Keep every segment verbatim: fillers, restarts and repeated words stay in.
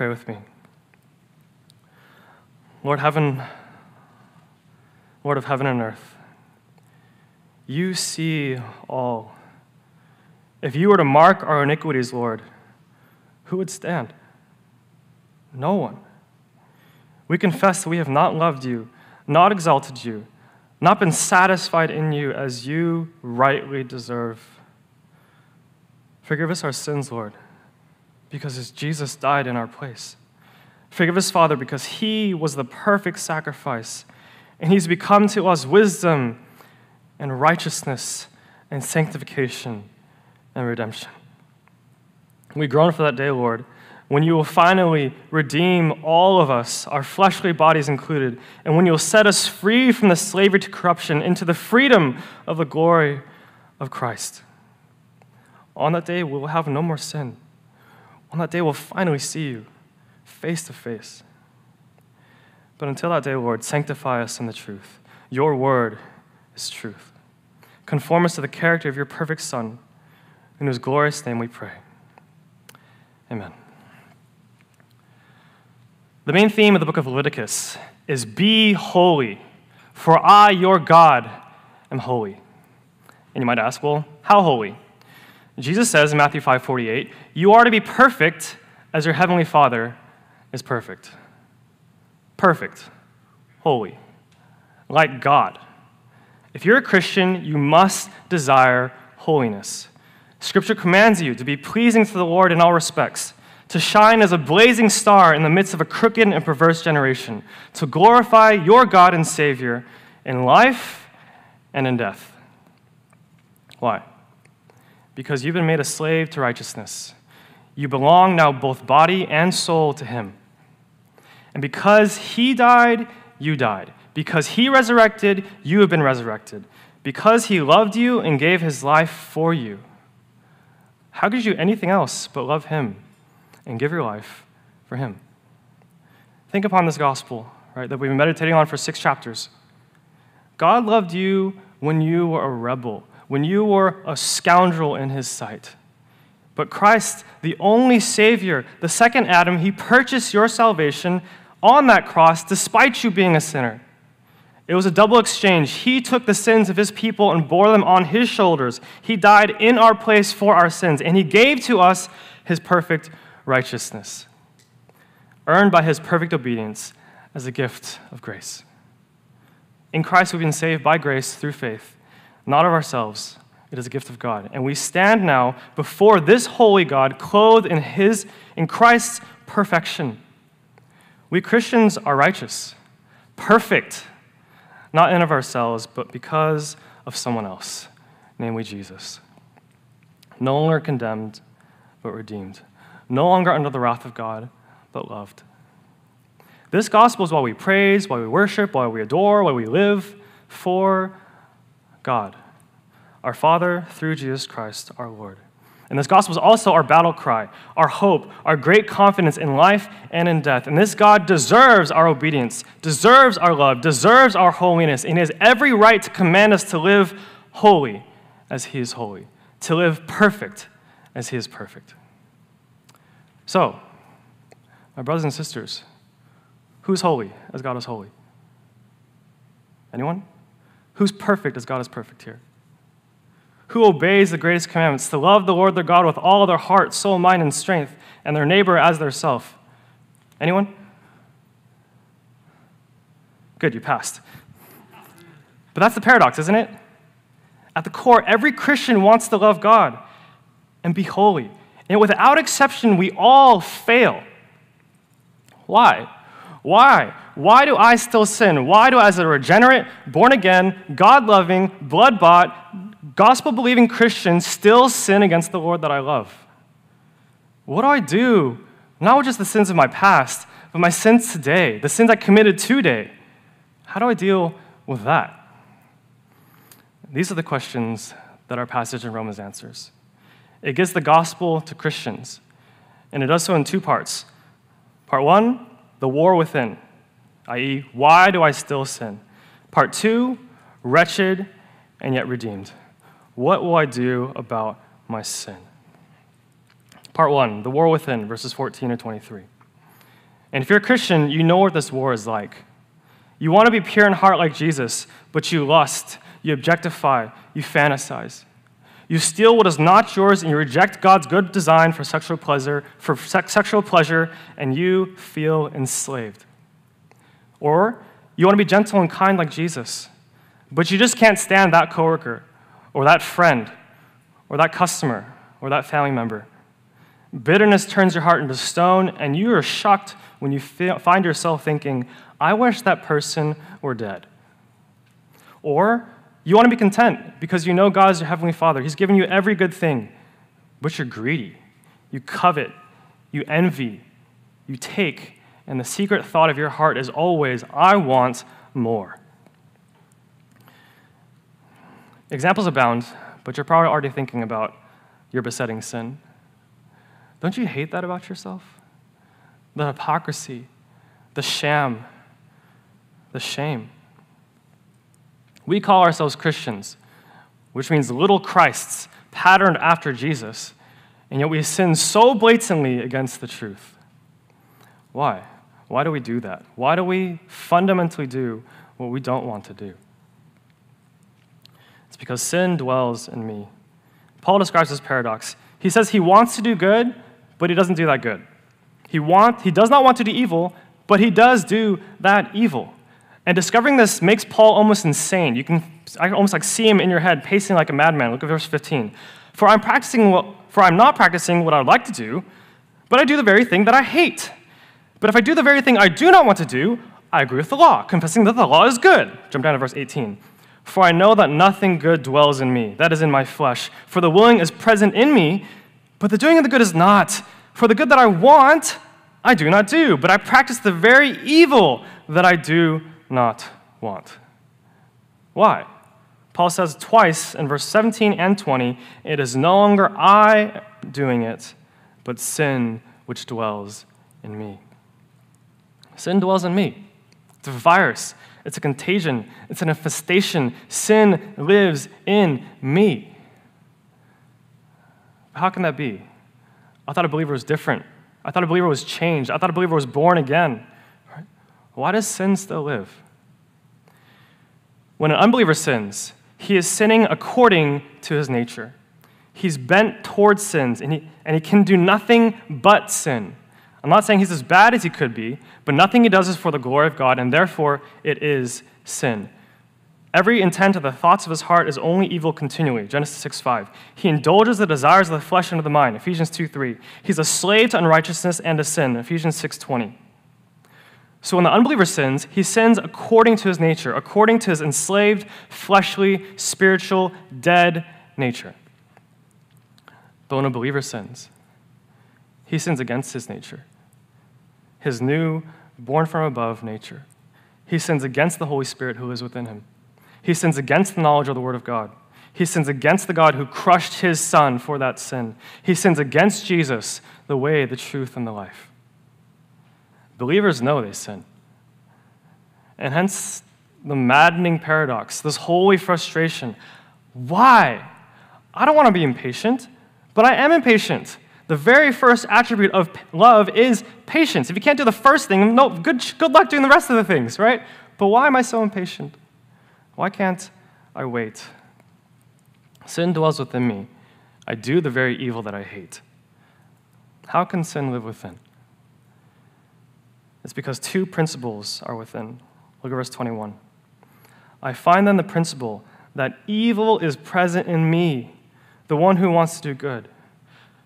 Pray with me. Lord heaven, Lord of heaven and earth, you see all. If you were to mark our iniquities, Lord, who would stand? No one. We confess that we have not loved you, not exalted you, not been satisfied in you as you rightly deserve. Forgive us our sins, Lord, because Jesus died in our place. Forgive us, Father, because he was the perfect sacrifice, and he's become to us wisdom and righteousness and sanctification and redemption. We groan for that day, Lord, when you will finally redeem all of us, our fleshly bodies included, and when you'll set us free from the slavery to corruption into the freedom of the glory of Christ. On that day, we will have no more sin. On that day, we'll finally see you face to face. But until that day, Lord, sanctify us in the truth. Your word is truth. Conform us to the character of your perfect Son, in whose glorious name we pray. Amen. The main theme of the book of Leviticus is, be holy, for I, your God, am holy. And you might ask, well, how holy? Jesus says in Matthew five forty-eight, you are to be perfect as your heavenly Father is perfect. Perfect, holy, like God. If you're a Christian, you must desire holiness. Scripture commands you to be pleasing to the Lord in all respects, to shine as a blazing star in the midst of a crooked and perverse generation, to glorify your God and Savior in life and in death. Why? Because you've been made a slave to righteousness. You belong now both body and soul to him. And because he died, you died. Because he resurrected, you have been resurrected. Because he loved you and gave his life for you. How could you do anything else but love him and give your life for him? Think upon this gospel, right, that we've been meditating on for six chapters. God loved you when you were a rebel, when you were a scoundrel in his sight. But Christ, the only Savior, the second Adam, he purchased your salvation on that cross despite you being a sinner. It was a double exchange. He took the sins of his people and bore them on his shoulders. He died in our place for our sins, and he gave to us his perfect righteousness, earned by his perfect obedience as a gift of grace. In Christ, we've been saved by grace through faith, not of ourselves. It is a gift of God. And we stand now before this holy God, clothed in his, in Christ's perfection. We Christians are righteous, perfect, not in of ourselves, but because of someone else, namely Jesus. No longer condemned, but redeemed. No longer under the wrath of God, but loved. This gospel is why we praise, why we worship, why we adore, why we live for God, our Father, through Jesus Christ, our Lord. And this gospel is also our battle cry, our hope, our great confidence in life and in death. And this God deserves our obedience, deserves our love, deserves our holiness, and he has every right to command us to live holy as he is holy, to live perfect as he is perfect. So, my brothers and sisters, who's holy as God is holy? Anyone? Who's perfect as God is perfect here? Who obeys the greatest commandments, to love the Lord their God with all their heart, soul, mind, and strength, and their neighbor as their self? Anyone? Good, you passed. But that's the paradox, isn't it? At the core, every Christian wants to love God and be holy. And without exception, we all fail. Why? Why? Why do I still sin? Why do I, as a regenerate, born-again, God-loving, blood-bought, gospel-believing Christians still sin against the Lord that I love? What do I do? Not with just the sins of my past, but my sins today, the sins I committed today. How do I deal with that? These are the questions that our passage in Romans answers. It gives the gospel to Christians, and it does so in two parts. Part one, the war within, that is, why do I still sin? Part two, wretched and yet redeemed. What will I do about my sin? Part one, the war within, verses fourteen to twenty-three. And if you're a Christian, you know what this war is like. You want to be pure in heart like Jesus, but you lust, you objectify, you fantasize. You steal what is not yours, and you reject God's good design for sexual pleasure, for sex, sexual pleasure, and you feel enslaved. Or you want to be gentle and kind like Jesus, but you just can't stand that coworker, or that friend, or that customer, or that family member. Bitterness turns your heart into stone, and you are shocked when you find yourself thinking, I wish that person were dead. Or you want to be content because you know God is your heavenly Father. He's given you every good thing, but you're greedy. You covet, you envy, you take, and the secret thought of your heart is always, I want more. Examples abound, but you're probably already thinking about your besetting sin. Don't you hate that about yourself? The hypocrisy, the sham, the shame. We call ourselves Christians, which means little Christs, patterned after Jesus, and yet we sin so blatantly against the truth. Why? Why do we do that? Why do we fundamentally do what we don't want to do? It's because sin dwells in me. Paul describes this paradox. He says he wants to do good, but he doesn't do that good. He want, he does not want to do evil, but he does do that evil. And discovering this makes Paul almost insane. You can I can almost like see him in your head, pacing like a madman. Look at verse fifteen. For I'm practicing what, for I'm not practicing what I would like to do, but I do the very thing that I hate. But if I do the very thing I do not want to do, I agree with the law, confessing that the law is good. Jump down to verse eighteen. For I know that nothing good dwells in me, that is in my flesh. For the willing is present in me, but the doing of the good is not. For the good that I want, I do not do, but I practice the very evil that I do not want. Why? Paul says twice in verse seventeen and twenty, it is no longer I doing it, but sin which dwells in me. Sin dwells in me. It's a virus. It's a contagion. It's an infestation. Sin lives in me. How can that be? I thought a believer was different. I thought a believer was changed. I thought a believer was born again. Right? Why does sin still live? When an unbeliever sins, he is sinning according to his nature. He's bent towards sins, and he, and he can do nothing but sin. I'm not saying he's as bad as he could be, but nothing he does is for the glory of God, and therefore it is sin. Every intent of the thoughts of his heart is only evil continually, Genesis six five. He indulges the desires of the flesh and of the mind, Ephesians two three. He's a slave to unrighteousness and to sin, Ephesians six twenty. So when the unbeliever sins, he sins according to his nature, according to his enslaved, fleshly, spiritual, dead nature. But when a believer sins, he sins against his nature, his new, born from above nature. He sins against the Holy Spirit who lives within him. He sins against the knowledge of the Word of God. He sins against the God who crushed his Son for that sin. He sins against Jesus, the way, the truth, and the life. Believers know they sin. And hence the maddening paradox, this holy frustration. Why? I don't want to be impatient, but I am impatient. The very first attribute of love is patience. If you can't do the first thing, no, good, good luck doing the rest of the things, right? But why am I so impatient? Why can't I wait? Sin dwells within me. I do the very evil that I hate. How can sin live within? It's because two principles are within. Look at verse twenty-one. I find then the principle that evil is present in me, the one who wants to do good.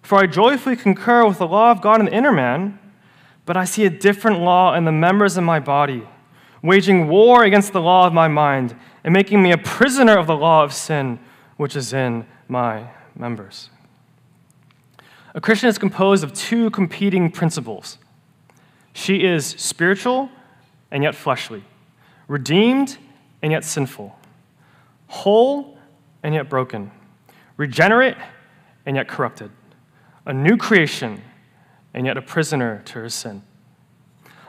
For I joyfully concur with the law of God in the inner man, but I see a different law in the members of my body, waging war against the law of my mind, and making me a prisoner of the law of sin, which is in my members. A Christian is composed of two competing principles. She is spiritual and yet fleshly, redeemed and yet sinful, whole and yet broken, regenerate and yet corrupted, a new creation and yet a prisoner to her sin.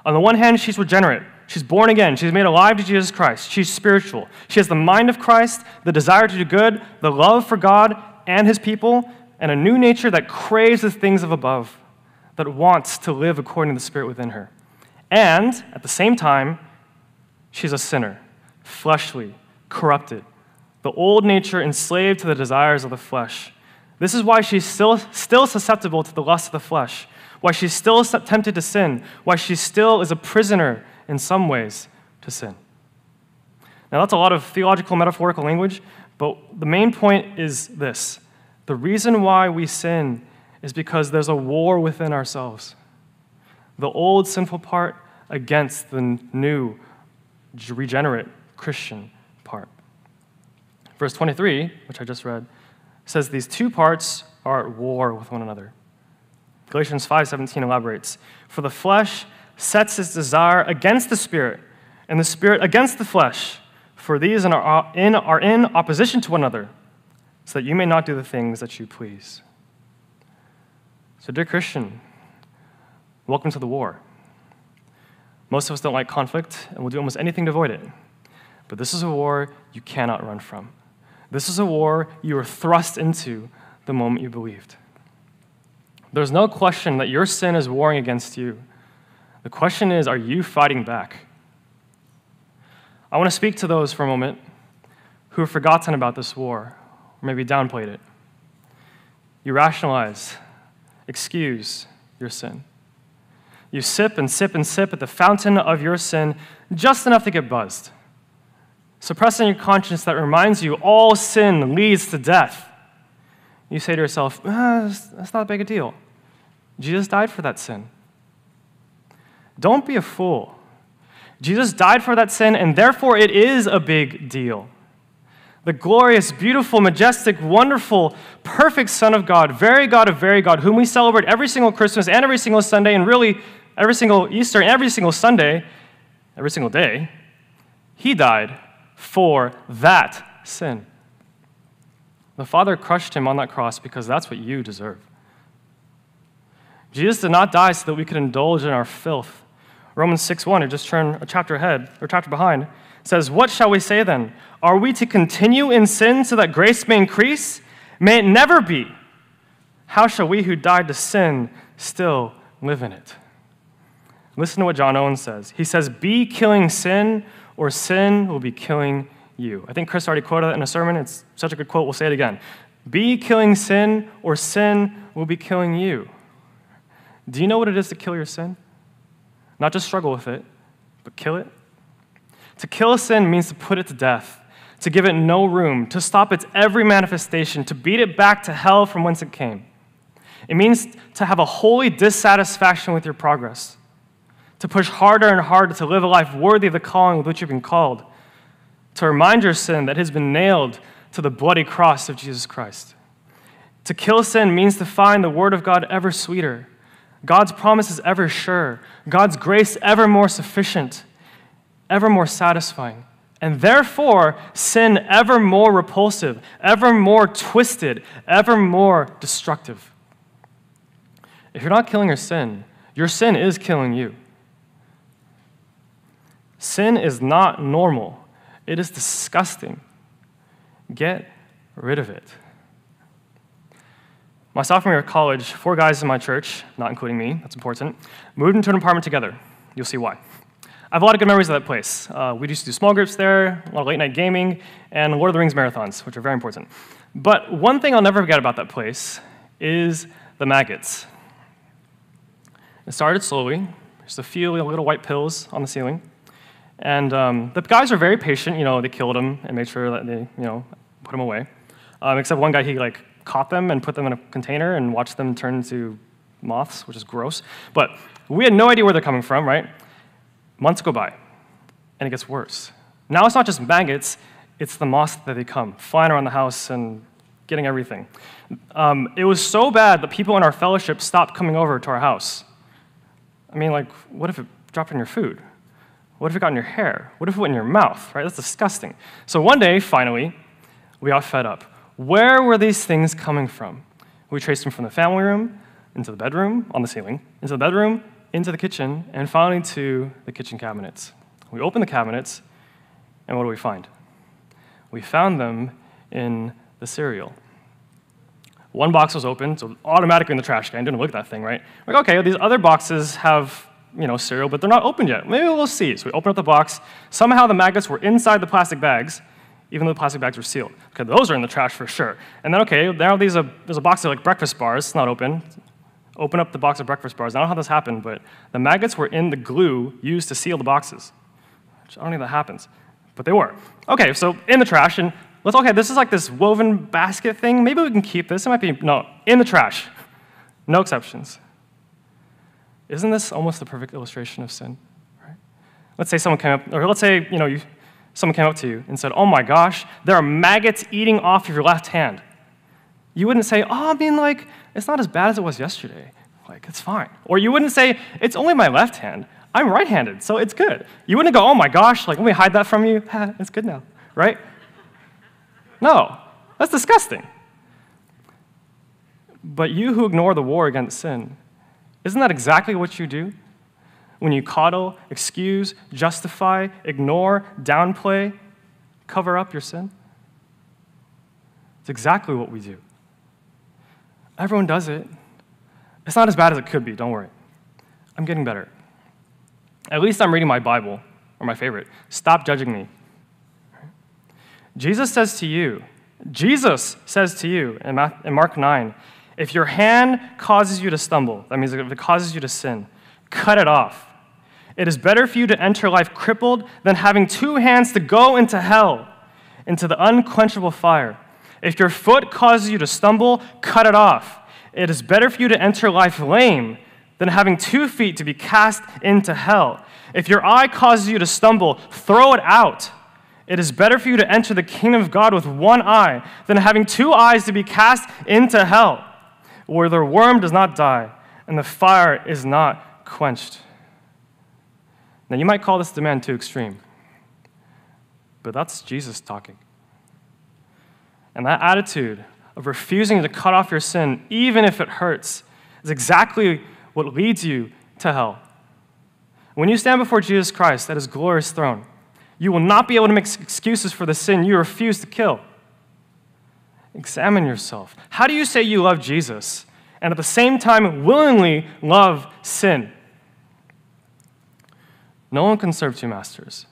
On the one hand, she's regenerate. She's born again. She's made alive to Jesus Christ. She's spiritual. She has the mind of Christ, the desire to do good, the love for God and his people, and a new nature that craves the things of above, that wants to live according to the Spirit within her. And at the same time, she's a sinner, fleshly, corrupted, the old nature enslaved to the desires of the flesh. This is why she's still, still susceptible to the lust of the flesh, why she's still tempted to sin, why she still is a prisoner in some ways to sin. Now, that's a lot of theological, metaphorical language, but the main point is this. The reason why we sin is because there's a war within ourselves. The old sinful part against the new regenerate Christian part. Verse twenty-three, which I just read, says these two parts are at war with one another. Galatians five seventeen elaborates, "For the flesh sets its desire against the Spirit, and the Spirit against the flesh, for these are in, are in opposition to one another, so that you may not do the things that you please." So, dear Christian, welcome to the war. Most of us don't like conflict, and we'll do almost anything to avoid it. But this is a war you cannot run from. This is a war you were thrust into the moment you believed. There's no question that your sin is warring against you. The question is, are you fighting back? I want to speak to those for a moment who have forgotten about this war, or maybe downplayed it. You rationalize, excuse your sin. You sip and sip and sip at the fountain of your sin just enough to get buzzed, suppressing your conscience that reminds you all sin leads to death. You say to yourself, ah, that's not a big a deal. Jesus died for that sin. Don't be a fool. Jesus died for that sin, and therefore it is a big deal. The glorious, beautiful, majestic, wonderful, perfect Son of God, very God of very God, whom we celebrate every single Christmas and every single Sunday, and really every single Easter and every single Sunday, every single day, he died for that sin. The Father crushed him on that cross because that's what you deserve. Jesus did not die so that we could indulge in our filth. Romans six one, or just turn a chapter ahead, or chapter behind, says, "What shall we say then? Are we to continue in sin so that grace may increase? May it never be. How shall we who died to sin still live in it?" Listen to what John Owen says. He says, "Be killing sin, or sin will be killing you." I think Chris already quoted that in a sermon. It's such a good quote. We'll say it again. Be killing sin, or sin will be killing you. Do you know what it is to kill your sin? Not just struggle with it, but kill it. To kill sin means to put it to death, to give it no room, to stop its every manifestation, to beat it back to hell from whence it came. It means to have a holy dissatisfaction with your progress, to push harder and harder to live a life worthy of the calling with which you've been called, to remind your sin that it has been nailed to the bloody cross of Jesus Christ. To kill sin means to find the Word of God ever sweeter, God's promise is ever sure, God's grace ever more sufficient, ever more satisfying, and therefore sin ever more repulsive, ever more twisted, ever more destructive. If you're not killing your sin, your sin is killing you. Sin is not normal. It is disgusting. Get rid of it. My sophomore year of college, four guys in my church, not including me, that's important, moved into an apartment together. You'll see why. I have a lot of good memories of that place. Uh, we used to do small groups there, a lot of late night gaming, and Lord of the Rings marathons, which are very important. But one thing I'll never forget about that place is the maggots. It started slowly, just a few little white pills on the ceiling. And um, the guys were very patient. You know, they killed them and made sure that they, you know, put them away. Um, except one guy, he like caught them and put them in a container and watched them turn into moths, which is gross. But we had no idea where they're coming from, right? Months go by, and it gets worse. Now it's not just maggots, it's the moths that they come, flying around the house and getting everything. Um, it was so bad that people in our fellowship stopped coming over to our house. I mean, like, what if it dropped in your food? What if it got in your hair? What if it went in your mouth, right? That's disgusting. So one day, finally, we got fed up. Where were these things coming from? We traced them from the family room, into the bedroom, on the ceiling, into the bedroom, into the kitchen, and finally to the kitchen cabinets. We open the cabinets, and what do we find? We found them in the cereal. One box was open, so automatically in the trash can. Didn't look at that thing, right? Like, okay, these other boxes have you know, cereal, but they're not opened yet. Maybe we'll see. So we open up the box. Somehow the magnets were inside the plastic bags, even though the plastic bags were sealed. Okay, those are in the trash for sure. And then, okay, now these are, there's a box of like breakfast bars. It's not open. Open up the box of breakfast bars. I don't know how this happened, but the magnets were in the glue used to seal the boxes. Which I don't know if that happens, but they were. Okay, so in the trash, and let's, okay, this is like this woven basket thing. Maybe we can keep this. It might be, no, in the trash. No exceptions. Isn't this almost the perfect illustration of sin? Right? Let's say someone came up, or let's say, you know, you, someone came up to you and said, oh my gosh, there are maggots eating off of your left hand. You wouldn't say, oh, I mean, like, it's not as bad as it was yesterday. Like, it's fine. Or you wouldn't say, it's only my left hand. I'm right-handed, so it's good. You wouldn't go, oh my gosh, like, let me hide that from you. It's good now, right? No, that's disgusting. But you who ignore the war against sin, isn't that exactly what you do? When you coddle, excuse, justify, ignore, downplay, cover up your sin? It's exactly what we do. Everyone does it. It's not as bad as it could be, don't worry. I'm getting better. At least I'm reading my Bible, or my favorite. Stop judging me. Jesus says to you, Jesus says to you in Mark nine, if your hand causes you to stumble, that means if it causes you to sin, cut it off. It is better for you to enter life crippled than having two hands to go into hell, into the unquenchable fire. If your foot causes you to stumble, cut it off. It is better for you to enter life lame than having two feet to be cast into hell. If your eye causes you to stumble, throw it out. It is better for you to enter the kingdom of God with one eye than having two eyes to be cast into hell, where the worm does not die and the fire is not quenched. Now, you might call this demand too extreme, but that's Jesus talking. And that attitude of refusing to cut off your sin, even if it hurts, is exactly what leads you to hell. When you stand before Jesus Christ at his glorious throne, you will not be able to make excuses for the sin you refuse to kill. Examine yourself. How do you say you love Jesus and at the same time willingly love sin? No one can serve two masters.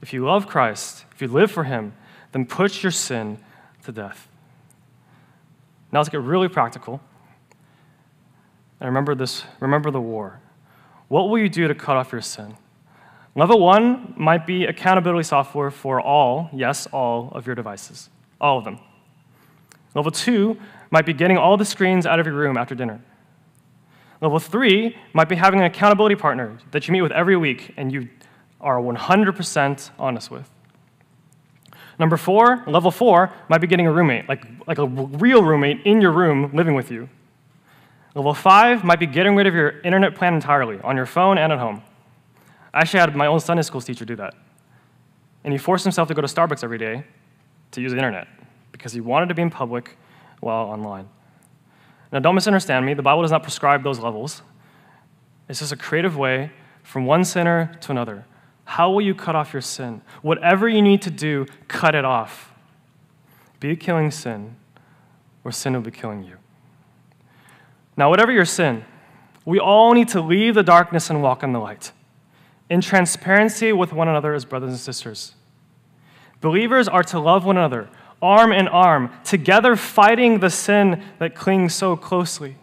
If you love Christ, if you live for him, then put your sin to death. Now let's get really practical. And remember this, remember the war. What will you do to cut off your sin? Level one might be accountability software for all, yes, all of your devices, all of them. Level two might be getting all the screens out of your room after dinner. Level three might be having an accountability partner that you meet with every week and you are one hundred percent honest with. Number four, level four, might be getting a roommate, like, like a real roommate in your room living with you. Level five might be getting rid of your internet plan entirely, on your phone and at home. I actually had my own Sunday school teacher do that. And he forced himself to go to Starbucks every day to use the internet because he wanted to be in public while online. Now, don't misunderstand me. The Bible does not prescribe those levels. It's just a creative way from one sinner to another. How will you cut off your sin? Whatever you need to do, cut it off. Be killing sin, or sin will be killing you. Now, whatever your sin, we all need to leave the darkness and walk in the light, in transparency with one another as brothers and sisters. Believers are to love one another, arm in arm, together fighting the sin that clings so closely.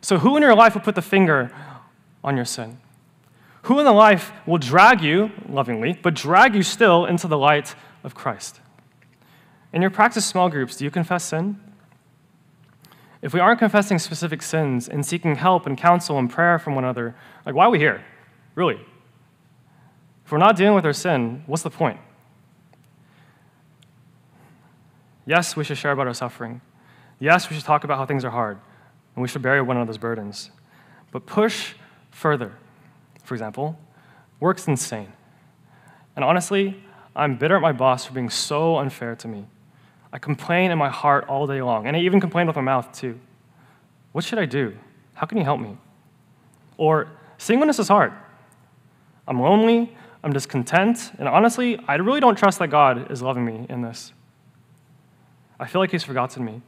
So who in your life will put the finger on your sin? Who in the life will drag you, lovingly, but drag you still into the light of Christ? In your practice small groups, do you confess sin? If we aren't confessing specific sins and seeking help and counsel and prayer from one another, like, why are we here, really? If we're not dealing with our sin, what's the point? Yes, we should share about our suffering. Yes, we should talk about how things are hard, and we should bear one another's burdens. But push further. For example, work's insane. And honestly, I'm bitter at my boss for being so unfair to me. I complain in my heart all day long, and I even complain with my mouth, too. What should I do? How can you help me? Or, singleness is hard. I'm lonely. I'm discontent, and honestly, I really don't trust that God is loving me in this. I feel like he's forgotten me.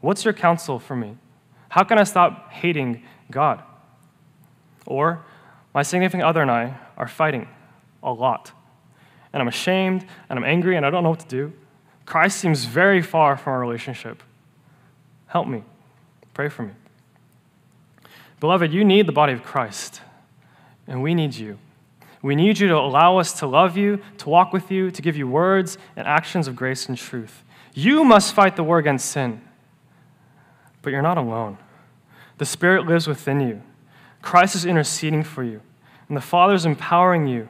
What's your counsel for me? How can I stop hating God? Or, my significant other and I are fighting a lot, and I'm ashamed, and I'm angry, and I don't know what to do. Christ seems very far from our relationship. Help me. Pray for me. Beloved, you need the body of Christ, and we need you. We need you to allow us to love you, to walk with you, to give you words and actions of grace and truth. You must fight the war against sin, but you're not alone. The Spirit lives within you. Christ is interceding for you, and the Father is empowering you,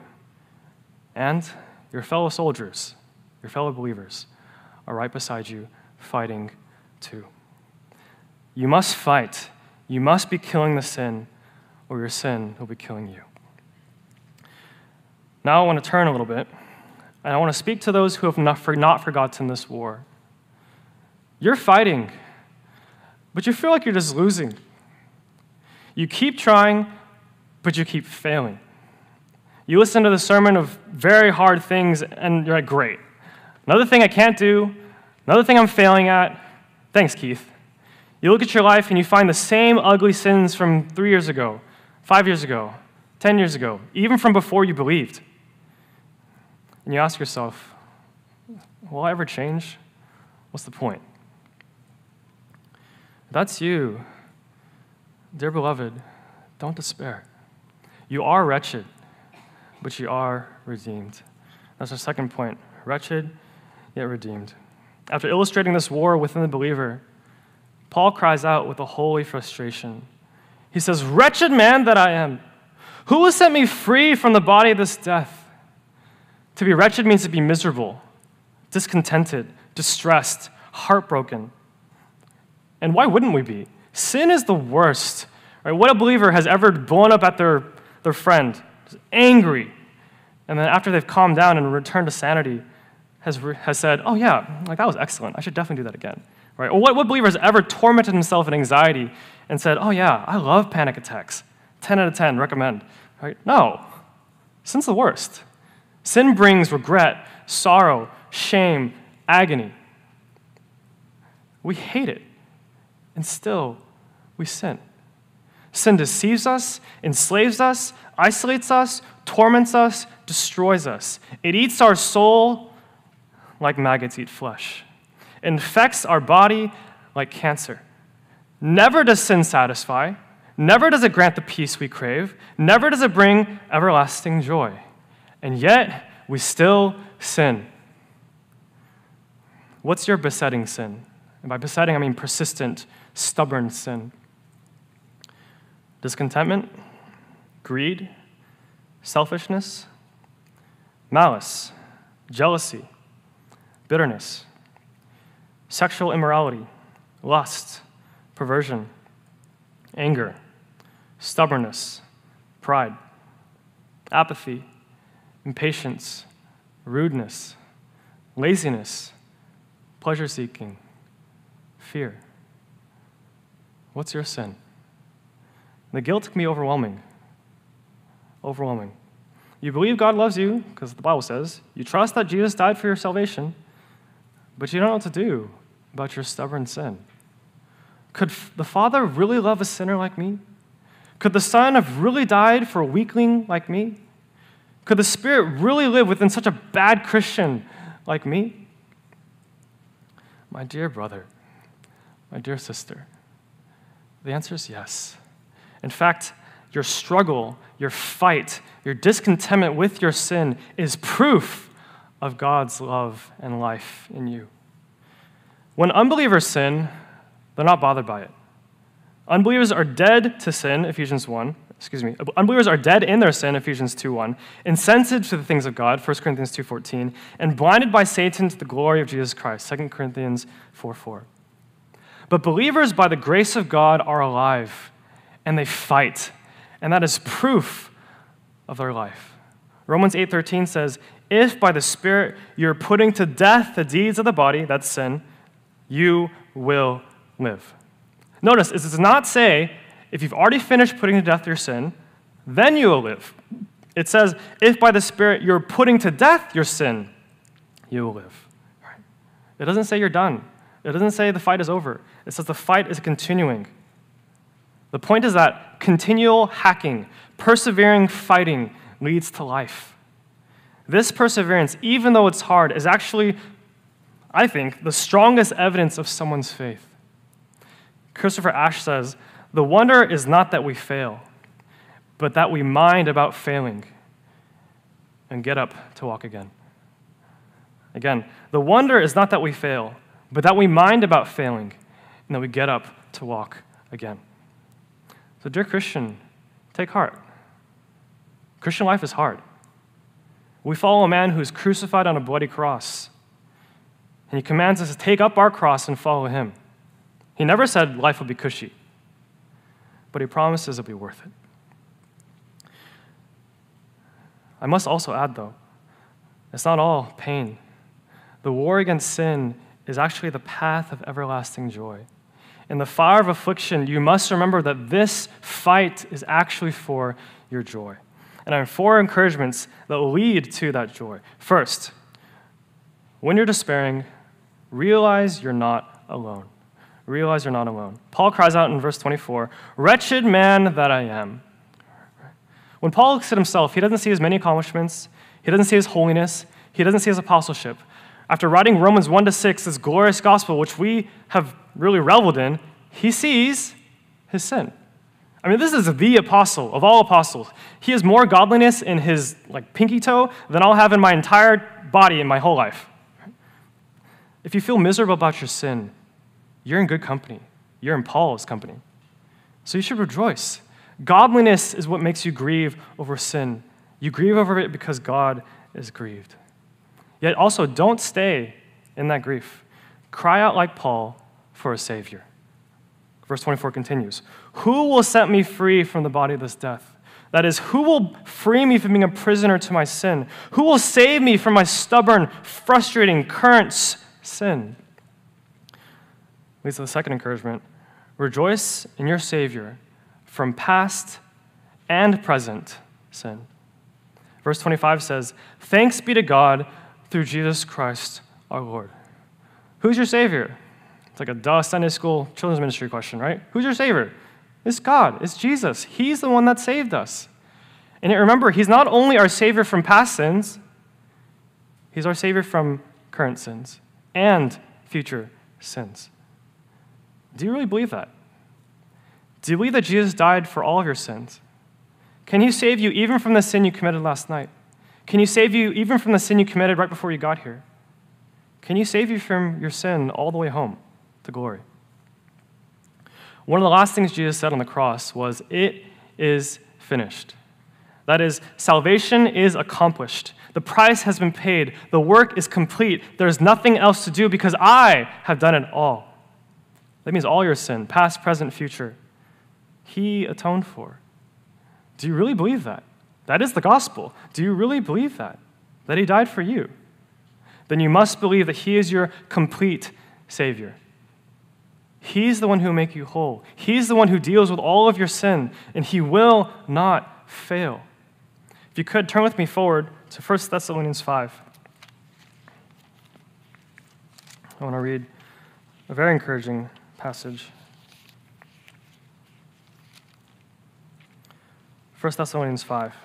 and your fellow soldiers, your fellow believers, are right beside you, fighting too. You must fight. You must be killing the sin, or your sin will be killing you. Now I want to turn a little bit, and I want to speak to those who have not forgotten this war. You're fighting, but you feel like you're just losing. You keep trying, but you keep failing. You listen to the sermon of very hard things, and you're like, great. Another thing I can't do, another thing I'm failing at. Thanks, Keith. You look at your life, and you find the same ugly sins from three years ago, five years ago, ten years ago, even from before you believed. And you ask yourself, will I ever change? What's the point? If that's you, dear beloved, don't despair. You are wretched, but you are redeemed. That's our second point. Wretched, yet redeemed. After illustrating this war within the believer, Paul cries out with a holy frustration. He says, "Wretched man that I am, who will set me free from the body of this death?" To be wretched means to be miserable, discontented, distressed, heartbroken. And why wouldn't we be? Sin is the worst. Right? What a believer has ever blown up at their, their friend, just angry, and then after they've calmed down and returned to sanity, has, has said, oh yeah, like that was excellent. I should definitely do that again. Right? Or what, what believer has ever tormented himself in anxiety and said, oh yeah, I love panic attacks. ten out of ten, recommend. Right? No. Sin's the worst. Sin brings regret, sorrow, shame, agony. We hate it. And still, we sin. Sin deceives us, enslaves us, isolates us, torments us, destroys us. It eats our soul like maggots eat flesh. It infects our body like cancer. Never does sin satisfy. Never does it grant the peace we crave. Never does it bring everlasting joy. And yet, we still sin. What's your besetting sin? And by besetting, I mean persistent, stubborn sin. Discontentment, greed, selfishness, malice, jealousy, bitterness, sexual immorality, lust, perversion, anger, stubbornness, pride, apathy, impatience, rudeness, laziness, pleasure-seeking, fear. What's your sin? The guilt can be overwhelming. Overwhelming. You believe God loves you, because the Bible says. You trust that Jesus died for your salvation, but you don't know what to do about your stubborn sin. Could the Father really love a sinner like me? Could the Son have really died for a weakling like me? Could the Spirit really live within such a bad Christian like me? My dear brother, my dear sister, the answer is yes. In fact, your struggle, your fight, your discontentment with your sin is proof of God's love and life in you. When unbelievers sin, they're not bothered by it. Unbelievers are dead to sin, Ephesians one. Excuse me. Unbelievers are dead in their sin, Ephesians two one, insensitive to the things of God, First Corinthians two fourteen, and blinded by Satan to the glory of Jesus Christ, Second Corinthians four four. But believers, by the grace of God, are alive, and they fight. And that is proof of their life. Romans eight thirteen says, if by the Spirit you're putting to death the deeds of the body, that's sin, you will live. Notice, it does not say, if you've already finished putting to death your sin, then you will live. It says, if by the Spirit you're putting to death your sin, you will live. Right? It doesn't say you're done. It doesn't say the fight is over. It says the fight is continuing. The point is that continual hacking, persevering fighting leads to life. This perseverance, even though it's hard, is actually, I think, the strongest evidence of someone's faith. Christopher Ashe says, "The wonder is not that we fail, but that we mind about failing and get up to walk again." Again, the wonder is not that we fail, but that we mind about failing and that we get up to walk again. So, dear Christian, take heart. Christian life is hard. We follow a man who is crucified on a bloody cross, and he commands us to take up our cross and follow him. He never said life will be cushy, but he promises it'll be worth it. I must also add, though, it's not all pain. The war against sin is actually the path of everlasting joy. In the fire of affliction, you must remember that this fight is actually for your joy. And I have four encouragements that will lead to that joy. First, when you're despairing, realize you're not alone. Realize you're not alone. Paul cries out in verse twenty-four, "Wretched man that I am." When Paul looks at himself, he doesn't see his many accomplishments. He doesn't see his holiness. He doesn't see his apostleship. After writing Romans one to six, this glorious gospel, which we have really reveled in, he sees his sin. I mean, this is the apostle of all apostles. He has more godliness in his like pinky toe than I'll have in my entire body in my whole life. If you feel miserable about your sin, you're in good company. You're in Paul's company. So you should rejoice. Godliness is what makes you grieve over sin. You grieve over it because God is grieved. Yet also, don't stay in that grief. Cry out like Paul for a Savior. Verse twenty-four continues, "Who will set me free from the body of this death?" That is, who will free me from being a prisoner to my sin? Who will save me from my stubborn, frustrating, current sin? Leads to the second encouragement. Rejoice in your Savior from past and present sin. Verse twenty-five says, "Thanks be to God through Jesus Christ our Lord." Who's your Savior? It's like a duh Sunday school children's ministry question, right? Who's your Savior? It's God. It's Jesus. He's the one that saved us. And remember, he's not only our Savior from past sins, he's our Savior from current sins and future sins. Do you really believe that? Do you believe that Jesus died for all of your sins? Can he save you even from the sin you committed last night? Can he save you even from the sin you committed right before you got here? Can he save you from your sin all the way home to glory? One of the last things Jesus said on the cross was, "It is finished." That is, salvation is accomplished. The price has been paid. The work is complete. There's nothing else to do because I have done it all. That means all your sin, past, present, future, he atoned for. Do you really believe that? That is the gospel. Do you really believe that? That he died for you? Then you must believe that he is your complete Savior. He's the one who will make you whole. He's the one who deals with all of your sin, and he will not fail. If you could, turn with me forward to First Thessalonians five. I want to read a very encouraging passage. First Thessalonians five.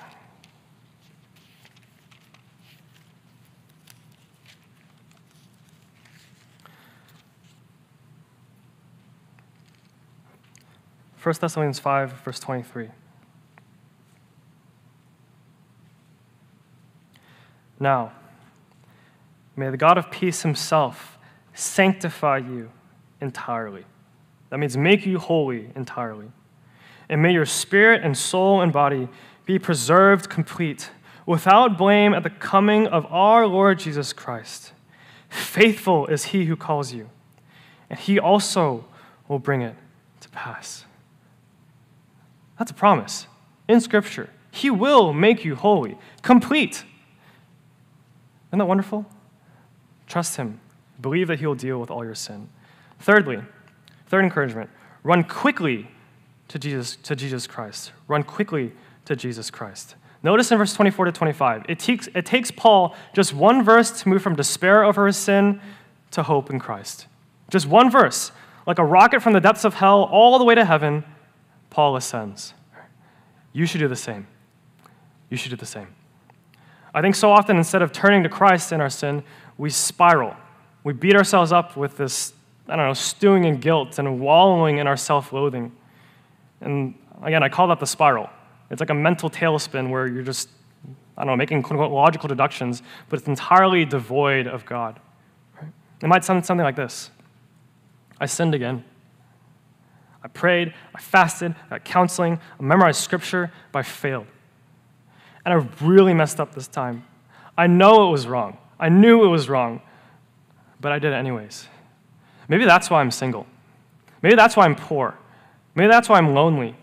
First Thessalonians five, verse twenty-three. "Now, may the God of peace himself sanctify you entirely." That means make you holy entirely. "And may your spirit and soul and body be preserved complete, without blame at the coming of our Lord Jesus Christ. Faithful is he who calls you, and he also will bring it to pass." That's a promise in Scripture. He will make you holy, complete. Isn't that wonderful? Trust him. Believe that he will deal with all your sin. Thirdly, third encouragement, run quickly to Jesus, to Jesus Christ. Run quickly to Jesus Christ. Notice in verse twenty-four to twenty-five, it takes, it takes Paul just one verse to move from despair over his sin to hope in Christ. Just one verse, like a rocket from the depths of hell all the way to heaven. Paul ascends. You should do the same. You should do the same. I think so often, instead of turning to Christ in our sin, we spiral. We beat ourselves up with this, I don't know, stewing in guilt and wallowing in our self-loathing. And again, I call that the spiral. It's like a mental tailspin where you're just, I don't know, making quote-unquote logical deductions, but it's entirely devoid of God. It might sound something like this. I sinned again. I prayed, I fasted, I got counseling, I memorized scripture, but I failed. And I really messed up this time. I know it was wrong. I knew it was wrong, but I did it anyways. Maybe that's why I'm single. Maybe that's why I'm poor. Maybe that's why I'm lonely.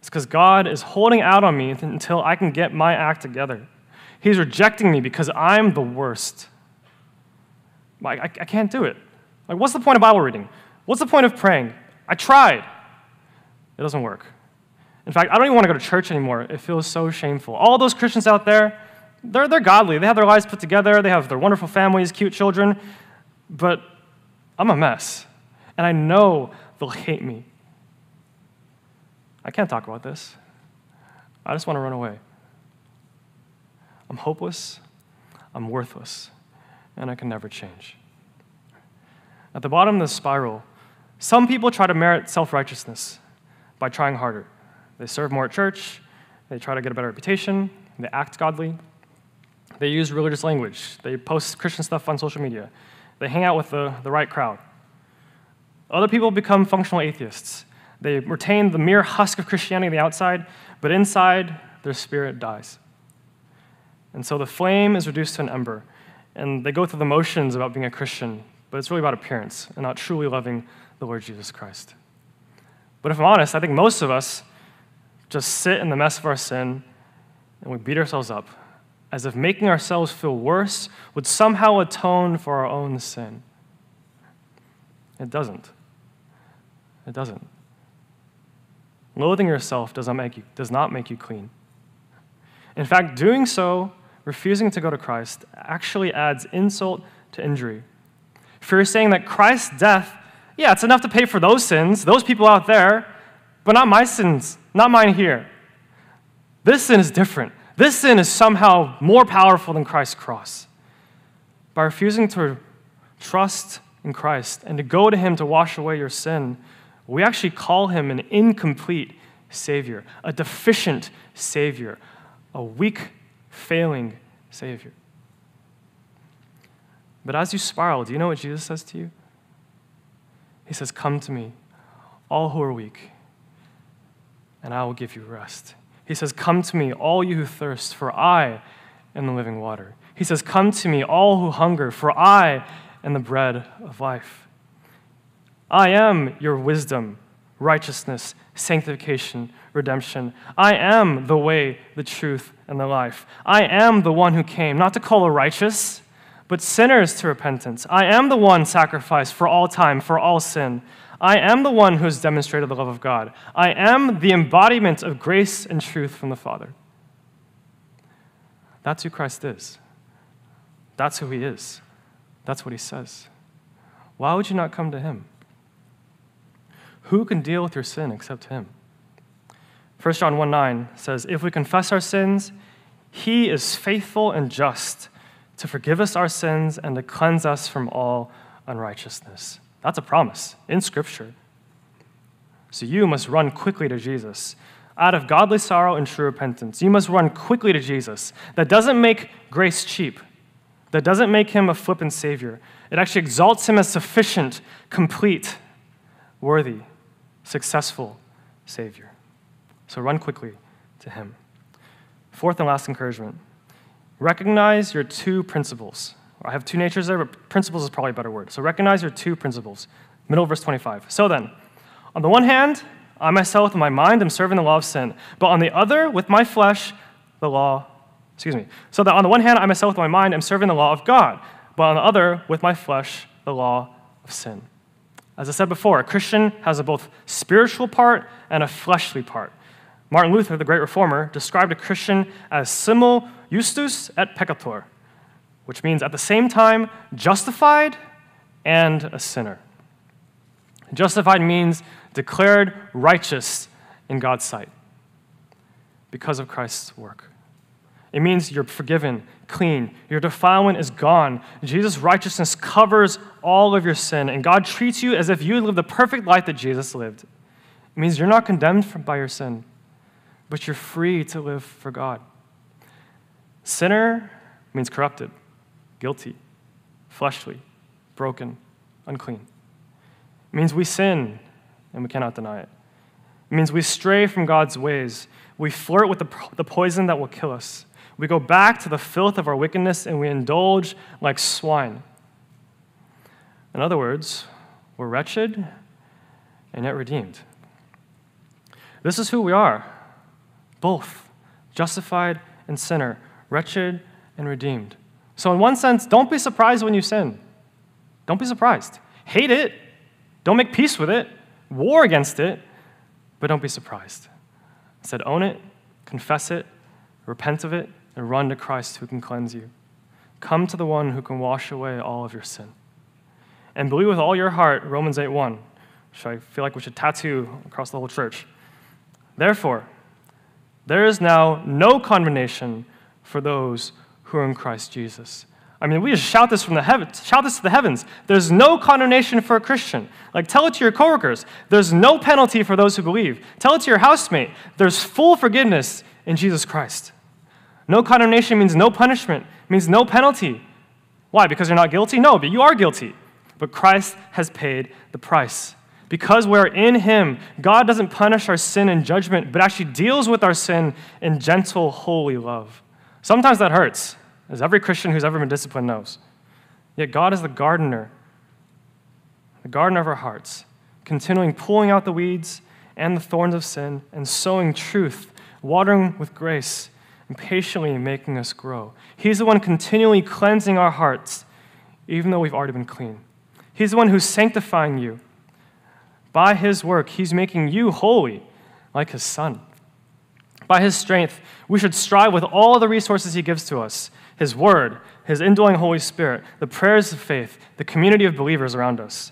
It's because God is holding out on me until I can get my act together. He's rejecting me because I'm the worst. Like, I, I can't do it. Like, what's the point of Bible reading? What's the point of praying? I tried. It doesn't work. In fact, I don't even want to go to church anymore. It feels so shameful. All those Christians out there, they're, they're godly. They have their lives put together. They have their wonderful families, cute children. But I'm a mess. And I know they'll hate me. I can't talk about this. I just want to run away. I'm hopeless. I'm worthless. And I can never change. At the bottom of the spiral, some people try to merit self-righteousness by trying harder. They serve more at church. They try to get a better reputation. They act godly. They use religious language. They post Christian stuff on social media. They hang out with the, the right crowd. Other people become functional atheists. They retain the mere husk of Christianity on the outside, but inside, their spirit dies. And so the flame is reduced to an ember, and they go through the motions about being a Christian, but it's really about appearance and not truly loving the Lord Jesus Christ. But if I'm honest, I think most of us just sit in the mess of our sin, and we beat ourselves up, as if making ourselves feel worse would somehow atone for our own sin. It doesn't. It doesn't. Loathing yourself does not make you, does not make you clean. In fact, doing so, refusing to go to Christ, actually adds insult to injury. If you're saying that Christ's death, yeah, it's enough to pay for those sins, those people out there, but not my sins, not mine here. This sin is different. This sin is somehow more powerful than Christ's cross. By refusing to trust in Christ and to go to him to wash away your sin, we actually call him an incomplete Savior, a deficient Savior, a weak, failing Savior. But as you spiral, do you know what Jesus says to you? He says, "Come to me, all who are weak, and I will give you rest." He says, "Come to me, all you who thirst, for I am the living water." He says, "Come to me, all who hunger, for I am the bread of life." I am your wisdom, righteousness, sanctification, redemption. I am the way, the truth, and the life. I am the one who came, not to call the righteous, but sinners to repentance. I am the one sacrificed for all time, for all sin. I am the one who has demonstrated the love of God. I am the embodiment of grace and truth from the Father. That's who Christ is. That's who he is. That's what he says. Why would you not come to him? Who can deal with your sin except him? First John one nine says, "If we confess our sins, he is faithful and just to forgive us our sins and to cleanse us from all unrighteousness." That's a promise in Scripture. So you must run quickly to Jesus. Out of godly sorrow and true repentance, you must run quickly to Jesus. That doesn't make grace cheap. That doesn't make him a flippant Savior. It actually exalts him as sufficient, complete, worthy, successful Savior. So run quickly to him. Fourth and last encouragement, recognize your two principles. I have two natures there, but principles is probably a better word. So recognize your two principles. Middle of verse twenty-five. "So then, on the one hand, I myself with my mind am serving the law of sin, but on the other, with my flesh, the law, excuse me. So that on the one hand, I myself with my mind am serving the law of God, but on the other, with my flesh, the law of sin." As I said before, a Christian has a both spiritual part and a fleshly part. Martin Luther, the great reformer, described a Christian as simul justus et peccator, which means at the same time justified and a sinner. Justified means declared righteous in God's sight because of Christ's work. It means you're forgiven, clean. Your defilement is gone. Jesus' righteousness covers all of your sin, and God treats you as if you lived the perfect life that Jesus lived. It means you're not condemned by your sin, but you're free to live for God. Sinner means corrupted, guilty, fleshly, broken, unclean. It means we sin, and we cannot deny it. It means we stray from God's ways. We flirt with the, the poison that will kill us. We go back to the filth of our wickedness, and we indulge like swine. In other words, we're wretched and yet redeemed. This is who we are, both justified and sinner, wretched and redeemed. So in one sense, don't be surprised when you sin. Don't be surprised. Hate it. Don't make peace with it. War against it. But don't be surprised. Instead, own it, confess it, repent of it, and run to Christ who can cleanse you. Come to the one who can wash away all of your sin. And believe with all your heart, Romans eight one, which I feel like we should tattoo across the whole church. Therefore, there is now no condemnation for those who are in Christ Jesus. I mean, we just shout this from the heavens, shout this to the heavens. There's no condemnation for a Christian. Like, tell it to your coworkers. There's no penalty for those who believe. Tell it to your housemate. There's full forgiveness in Jesus Christ. No condemnation means no punishment, means no penalty. Why? Because you're not guilty? No, but you are guilty. But Christ has paid the price. Because we're in him, God doesn't punish our sin in judgment, but actually deals with our sin in gentle, holy love. Sometimes that hurts, as every Christian who's ever been disciplined knows. Yet God is the gardener, the gardener of our hearts, continuing pulling out the weeds and the thorns of sin and sowing truth, watering with grace, and patiently making us grow. He's the one continually cleansing our hearts, even though we've already been clean. He's the one who's sanctifying you. By his work, he's making you holy like his Son. By his strength, we should strive with all the resources he gives to us, his word, his indwelling Holy Spirit, the prayers of faith, the community of believers around us.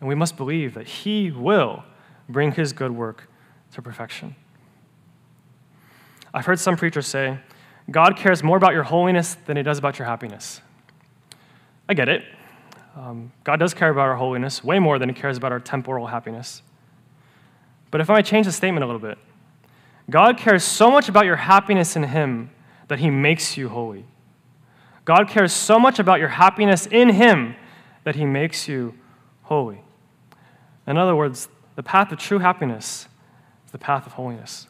And we must believe that he will bring his good work to perfection. I've heard some preachers say, God cares more about your holiness than he does about your happiness. I get it. Um, God does care about our holiness way more than he cares about our temporal happiness. But if I might change the statement a little bit, God cares so much about your happiness in him that he makes you holy. God cares so much about your happiness in him that he makes you holy. In other words, the path of true happiness is the path of holiness.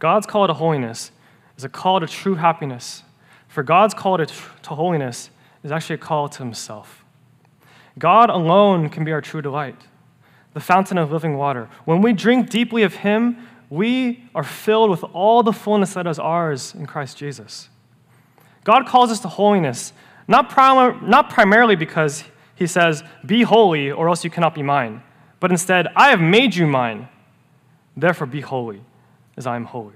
God's call to holiness is a call to true happiness. For God's call to, to holiness is actually a call to himself. God alone can be our true delight, the fountain of living water. When we drink deeply of him, we are filled with all the fullness that is ours in Christ Jesus. God calls us to holiness, not, prim- not primarily because he says, be holy or else you cannot be mine, but instead, I have made you mine, therefore be holy as I am holy.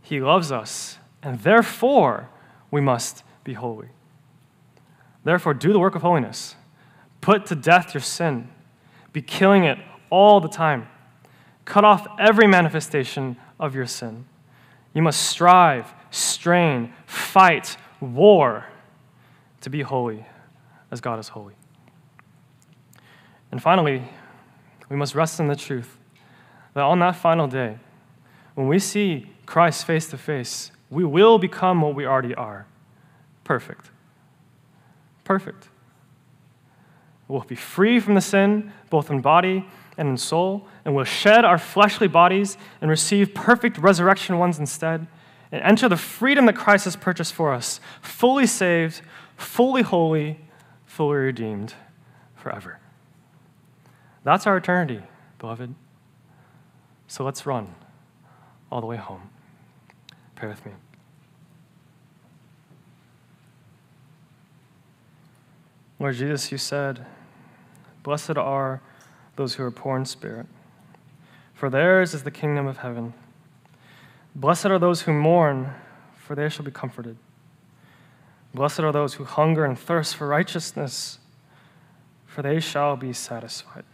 He loves us, and therefore we must be holy. Therefore, do the work of holiness. Put to death your sin. Be killing it all the time. Cut off every manifestation of your sin. You must strive, strain, fight, war to be holy as God is holy. And finally, we must rest in the truth that on that final day, when we see Christ face to face, we will become what we already are, perfect. Perfect. We'll be free from the sin, both in body and in soul, and we'll shed our fleshly bodies and receive perfect resurrection ones instead, and enter the freedom that Christ has purchased for us, fully saved, fully holy, fully redeemed forever. That's our eternity, beloved. So let's run all the way home. Pray with me. Lord Jesus, you said, blessed are those who are poor in spirit, for theirs is the kingdom of heaven. Blessed are those who mourn, for they shall be comforted. Blessed are those who hunger and thirst for righteousness, for they shall be satisfied.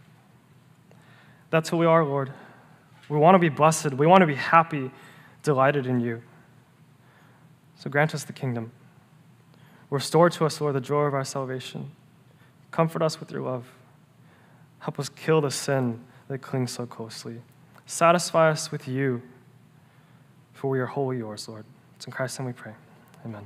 That's who we are, Lord. We want to be blessed. We want to be happy, delighted in you. So grant us the kingdom. Restore to us, Lord, the joy of our salvation. Comfort us with your love. Help us kill the sin that clings so closely. Satisfy us with you, for we are wholly yours, Lord. It's in Christ's name we pray. Amen.